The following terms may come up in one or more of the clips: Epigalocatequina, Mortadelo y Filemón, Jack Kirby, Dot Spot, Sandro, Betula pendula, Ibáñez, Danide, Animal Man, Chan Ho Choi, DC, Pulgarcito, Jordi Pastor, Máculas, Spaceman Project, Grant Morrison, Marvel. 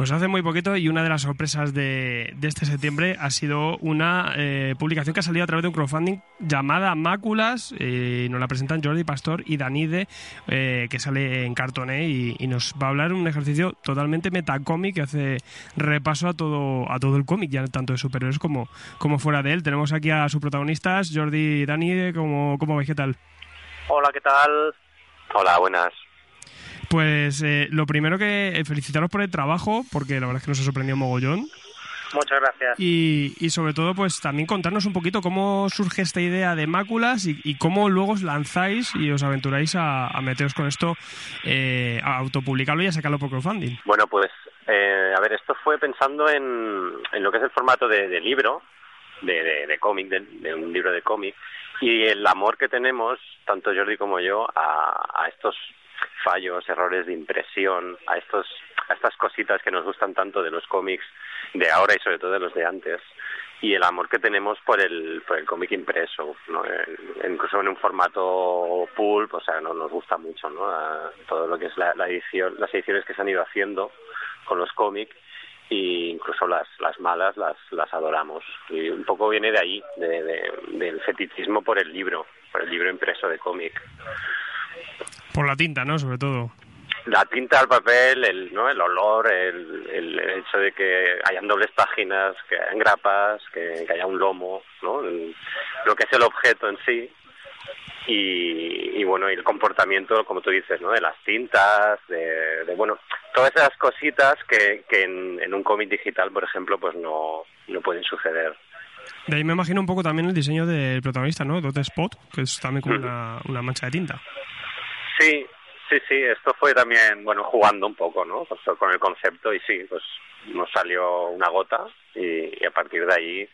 Pues hace muy poquito, y una de las sorpresas de este septiembre ha sido una publicación que ha salido a través de un crowdfunding llamada Máculas. Nos la presentan Jordi Pastor y Danide, que sale en Cartoné, y nos va a hablar un ejercicio totalmente metacómic que hace repaso a todo el cómic, ya tanto de superhéroes como fuera de él. Tenemos aquí a sus protagonistas, Jordi y Danide. ¿Cómo vais? ¿Qué tal? Hola, ¿qué tal? Hola, buenas. Pues lo primero que felicitaros por el trabajo, porque la verdad es que nos ha sorprendido mogollón. Muchas gracias. Y sobre todo, pues también contarnos un poquito cómo surge esta idea de Máculas y cómo luego os lanzáis y os aventuráis a meteros con esto, a autopublicarlo y a sacarlo por crowdfunding. Bueno, pues a ver, esto fue pensando en lo que es el formato de libro, de cómic, de un libro de cómic, y el amor que tenemos, tanto Jordi como yo, a estos fallos, errores de impresión, a estas cositas que nos gustan tanto de los cómics de ahora y sobre todo de los de antes, y el amor que tenemos por el cómic impreso, ¿no? Incluso en un formato pulp, o sea, nos gusta mucho, ¿no? Todo lo que es la edición, las ediciones que se han ido haciendo con los cómics, e incluso las malas las adoramos, y un poco viene de ahí, del fetichismo por el libro impreso de cómic. Por la tinta, ¿no? Sobre todo. La tinta, el papel, el olor, el hecho de que hayan dobles páginas, que hayan grapas, que haya un lomo, ¿no? Lo que es el objeto en sí. Y bueno, el comportamiento, como tú dices, ¿no? De las tintas, bueno, todas esas cositas que en un cómic digital, por ejemplo, pues no pueden suceder. De ahí me imagino un poco también el diseño del protagonista, ¿no? Dot Spot, que es también como una mancha de tinta. Sí, esto fue también, bueno, jugando un poco, ¿no? Pues con el concepto, y sí, pues nos salió una gota, y a partir de ahí,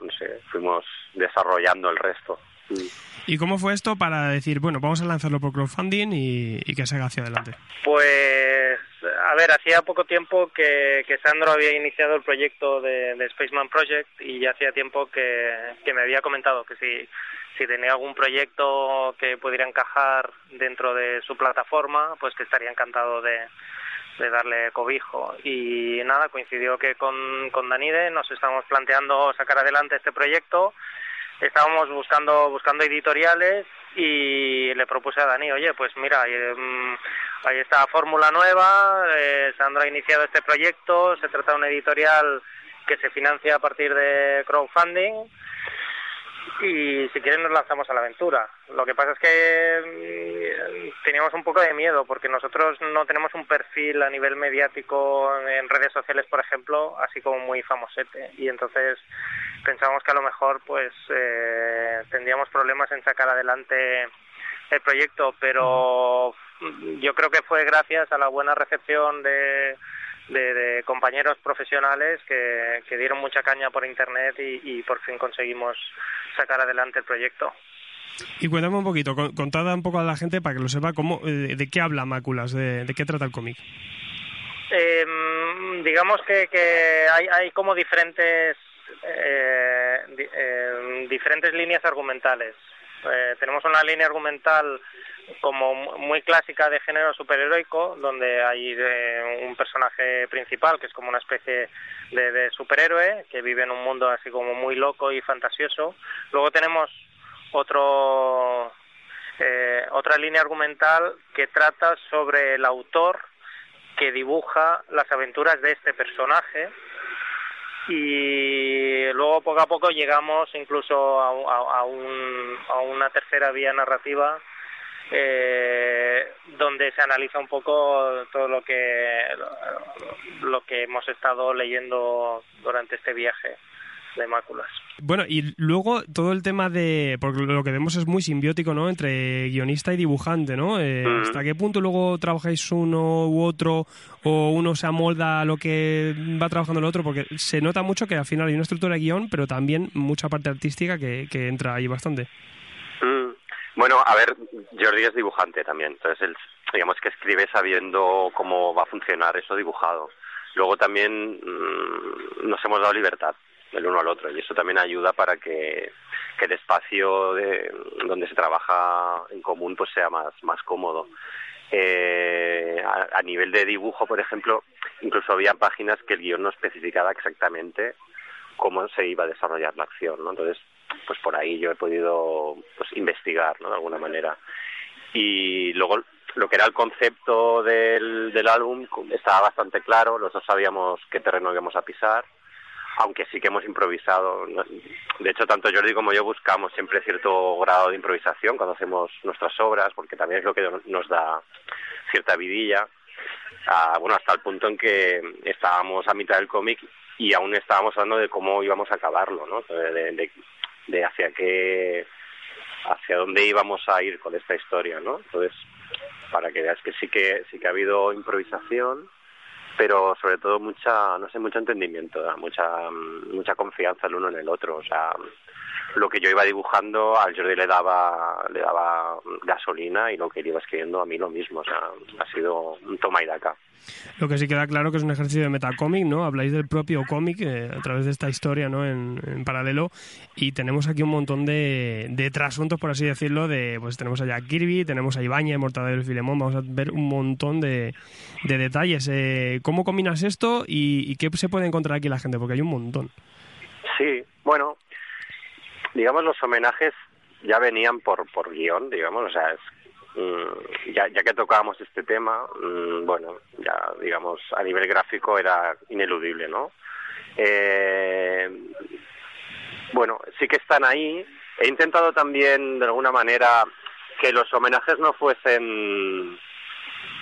no sé, fuimos desarrollando el resto. ¿Y cómo fue esto para decir, bueno, vamos a lanzarlo por crowdfunding y que se haga hacia adelante? Pues, a ver, hacía poco tiempo que Sandro había iniciado el proyecto de Spaceman Project, y ya hacía tiempo que me había comentado que si tenía algún proyecto que pudiera encajar dentro de su plataforma, pues que estaría encantado de darle cobijo. Y nada, coincidió que con Danide nos estábamos planteando sacar adelante este proyecto. Estábamos buscando editoriales, y le propuse a Dani, oye, pues mira, hay esta fórmula nueva, Sandro ha iniciado este proyecto, se trata de una editorial que se financia a partir de crowdfunding, y si quieres nos lanzamos a la aventura. Lo que pasa es que teníamos un poco de miedo, porque nosotros no tenemos un perfil a nivel mediático en redes sociales, por ejemplo, así como muy famosete, y entonces pensábamos que a lo mejor pues tendríamos problemas en sacar adelante el proyecto, pero yo creo que fue gracias a la buena recepción de compañeros profesionales que dieron mucha caña por internet, y por fin conseguimos sacar adelante el proyecto. Y cuéntame un poquito, contad un poco a la gente para que lo sepa, de qué habla Máculas, de qué trata el cómic. Digamos que hay como diferentes líneas argumentales. Tenemos una línea argumental como muy clásica de género superheroico, donde hay un personaje principal que es como una especie de superhéroe que vive en un mundo así como muy loco y fantasioso. Luego tenemos otra línea argumental que trata sobre el autor que dibuja las aventuras de este personaje. Y luego poco a poco llegamos incluso a una tercera vía narrativa, donde se analiza un poco todo lo que hemos estado leyendo durante este viaje de Máculas. Bueno, y luego todo el tema porque lo que vemos es muy simbiótico, ¿no? Entre guionista y dibujante, ¿no? ¿Hasta qué punto luego trabajáis uno u otro, o uno se amolda a lo que va trabajando el otro? Porque se nota mucho que al final hay una estructura de guión, pero también mucha parte artística que entra ahí bastante. Bueno, a ver, Jordi es dibujante también, entonces él, digamos que escribe sabiendo cómo va a funcionar eso dibujado. Luego también nos hemos dado libertad el uno al otro, y eso también ayuda para que el espacio donde se trabaja en común pues sea más cómodo. A nivel de dibujo, por ejemplo, incluso había páginas que el guión no especificaba exactamente cómo se iba a desarrollar la acción, ¿no? Entonces, pues por ahí yo he podido pues investigar, ¿no?, de alguna manera. Y luego lo que era el concepto del álbum estaba bastante claro, los dos sabíamos qué terreno íbamos a pisar, aunque sí que hemos improvisado. De hecho, tanto Jordi como yo buscamos siempre cierto grado de improvisación cuando hacemos nuestras obras, porque también es lo que nos da cierta vidilla. Bueno, hasta el punto en que estábamos a mitad del cómic y aún estábamos hablando de cómo íbamos a acabarlo, ¿no? De hacia dónde íbamos a ir con esta historia, ¿no? Entonces, para que veas que sí que ha habido improvisación, pero sobre todo mucho entendimiento, ¿no?, mucha confianza el uno en el otro. O sea, lo que yo iba dibujando al Jordi le daba gasolina, y lo que él iba escribiendo a mí lo mismo. O sea, ha sido un toma y daca. Lo que sí queda claro que es un ejercicio de metacómic, ¿no? Habláis del propio cómic a través de esta historia, ¿no?, en paralelo, y tenemos aquí un montón de trasuntos, por así decirlo, pues tenemos a Jack Kirby, tenemos a Ibáñez, Mortadelo y Filemón. Vamos a ver un montón de detalles. ¿Cómo combinas esto y qué se puede encontrar aquí la gente? Porque hay un montón. Sí, bueno, digamos, los homenajes ya venían por guión, digamos. O sea, ya que tocábamos este tema, bueno, ya, digamos, a nivel gráfico era ineludible, ¿no? Bueno, sí que están ahí. He intentado también, de alguna manera, que los homenajes no fuesen,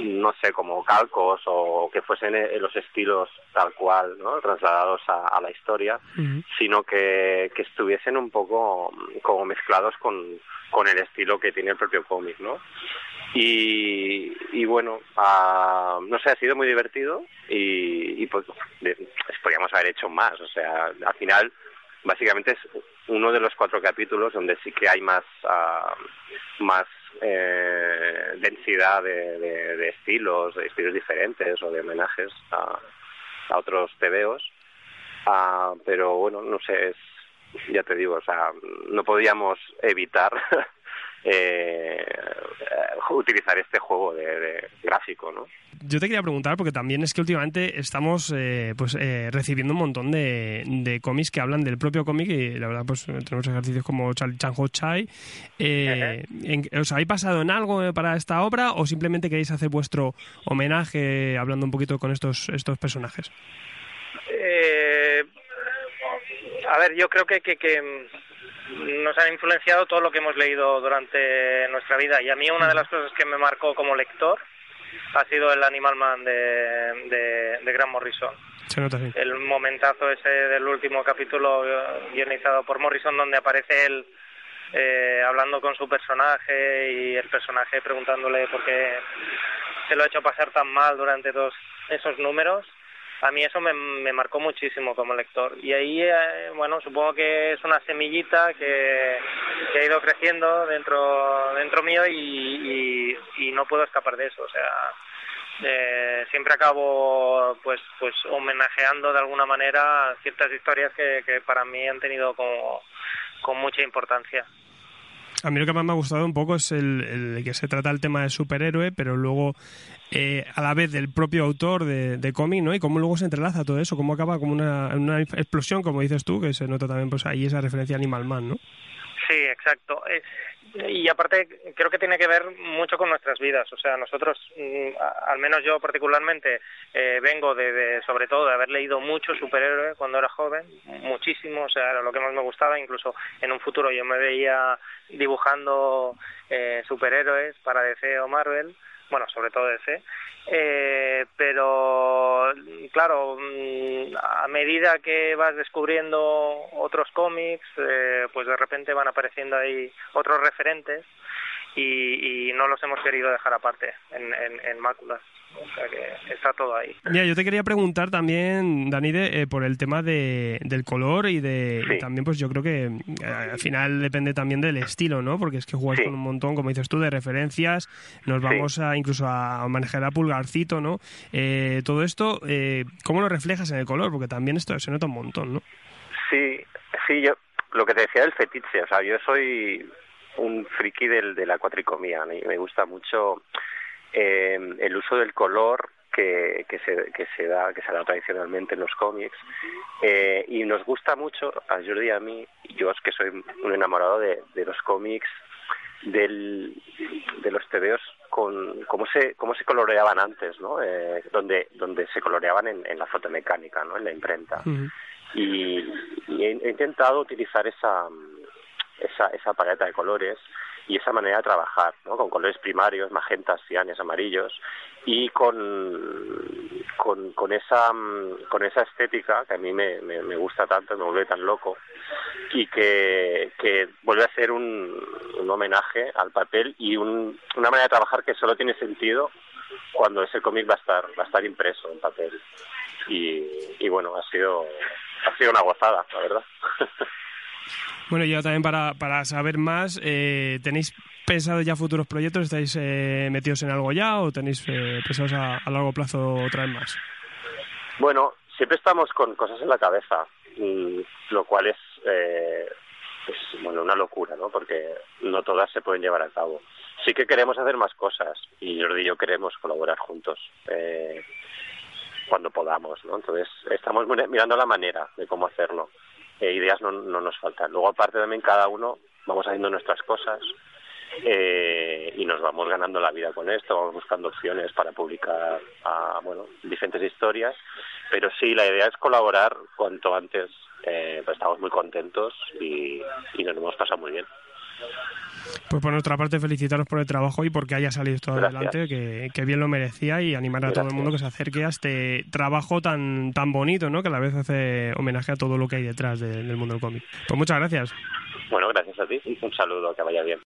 no sé, como calcos, o que fuesen los estilos tal cual, ¿no?, trasladados a la historia, uh-huh, sino que estuviesen un poco como mezclados con el estilo que tiene el propio cómic, ¿no? Y bueno, no sé, ha sido muy divertido, y pues podríamos haber hecho más. O sea, al final, básicamente es uno de los 4 capítulos donde sí que hay más densidad de estilos, de estilos diferentes, o de homenajes a otros tebeos, pero bueno, no sé, ya te digo, o sea, no podíamos evitar utilizar este juego de gráfico, ¿no? Yo te quería preguntar, porque también es que últimamente estamos recibiendo un montón de cómics que hablan del propio cómic, y la verdad, pues tenemos ejercicios como Chan Ho Choi. ¿Os habéis pasado en algo para esta obra, o simplemente queréis hacer vuestro homenaje hablando un poquito con estos personajes? A ver, yo creo que nos han influenciado todo lo que hemos leído durante nuestra vida, y a mí una de las cosas que me marcó como lector ha sido el Animal Man de Grant Morrison. Se nota, sí. El momentazo ese del último capítulo guionizado por Morrison, donde aparece él hablando con su personaje, y el personaje preguntándole por qué se lo ha hecho pasar tan mal durante todos esos números. A mí eso me marcó muchísimo como lector. Y ahí, bueno, supongo que es una semillita que ha ido creciendo dentro mío, y no puedo escapar de eso. O sea, siempre acabo pues homenajeando de alguna manera ciertas historias que para mí han tenido con mucha importancia. A mí lo que más me ha gustado un poco es el que se trata el tema de superhéroe, pero luego a la vez del propio autor de cómic, ¿no? Y cómo luego se entrelaza todo eso, cómo acaba como una explosión, como dices tú, que se nota también pues ahí esa referencia a Animal Man, ¿no? Sí, exacto. Y aparte creo que tiene que ver mucho con nuestras vidas. O sea, nosotros, al menos yo particularmente, vengo sobre todo de haber leído mucho superhéroe cuando era joven, muchísimo. O sea, era lo que más me gustaba. Incluso en un futuro yo me veía dibujando superhéroes para DC o Marvel, bueno, sobre todo DC, pero claro, a medida que vas descubriendo otros cómics, pues de repente van apareciendo ahí otros referentes, y no los hemos querido dejar aparte en Máculas. O sea, que está todo ahí. Mira, yo te quería preguntar también, Danide, por el tema del color y también, pues yo creo que al final depende también del estilo, ¿no? Porque es que jugáis con un montón, como dices tú, de referencias. Nos vamos incluso a manejar a Pulgarcito, ¿no? Todo esto, ¿cómo lo reflejas en el color? Porque también esto se nota un montón, ¿no? Sí, yo lo que te decía del fetiche. O sea, yo soy un friki de la cuatricomía, ¿no? Me gusta mucho el uso del color que se da tradicionalmente en los cómics, y nos gusta mucho a Jordi y a mí, yo es que soy un enamorado de los cómics, de los tebeos con cómo se coloreaban antes, ¿no? Donde se coloreaban en la fotomecánica, ¿no? En la imprenta. Uh-huh. Y he intentado utilizar esa paleta de colores y esa manera de trabajar, ¿no? Con colores primarios, magentas, cianes, amarillos, y con esa estética que a mí me gusta tanto, me vuelve tan loco, y que vuelve a ser un homenaje al papel y una manera de trabajar que solo tiene sentido cuando ese cómic va a estar impreso en papel. Y bueno, ha sido una gozada, la verdad. Bueno, y ahora también para saber más, ¿tenéis pensado ya futuros proyectos? ¿Estáis metidos en algo ya o tenéis pensados a largo plazo otra vez más? Bueno, siempre estamos con cosas en la cabeza, lo cual es bueno, una locura, ¿no? Porque no todas se pueden llevar a cabo. Sí que queremos hacer más cosas y Jordi y yo queremos colaborar juntos cuando podamos, ¿no? Entonces estamos mirando la manera de cómo hacerlo. Ideas no nos faltan. Luego, aparte, también cada uno vamos haciendo nuestras cosas y nos vamos ganando la vida con esto, vamos buscando opciones para publicar diferentes historias, pero sí, la idea es colaborar cuanto antes. Pues estamos muy contentos y nos hemos pasado muy bien. Pues por nuestra parte, felicitaros por el trabajo y porque haya salido todo adelante, que bien lo merecía, y animar a todo el mundo que se acerque a este trabajo tan, tan bonito, ¿no? Que a la vez hace homenaje a todo lo que hay detrás del mundo del cómic. Pues muchas gracias. Bueno, gracias a ti. Un saludo, que vaya bien.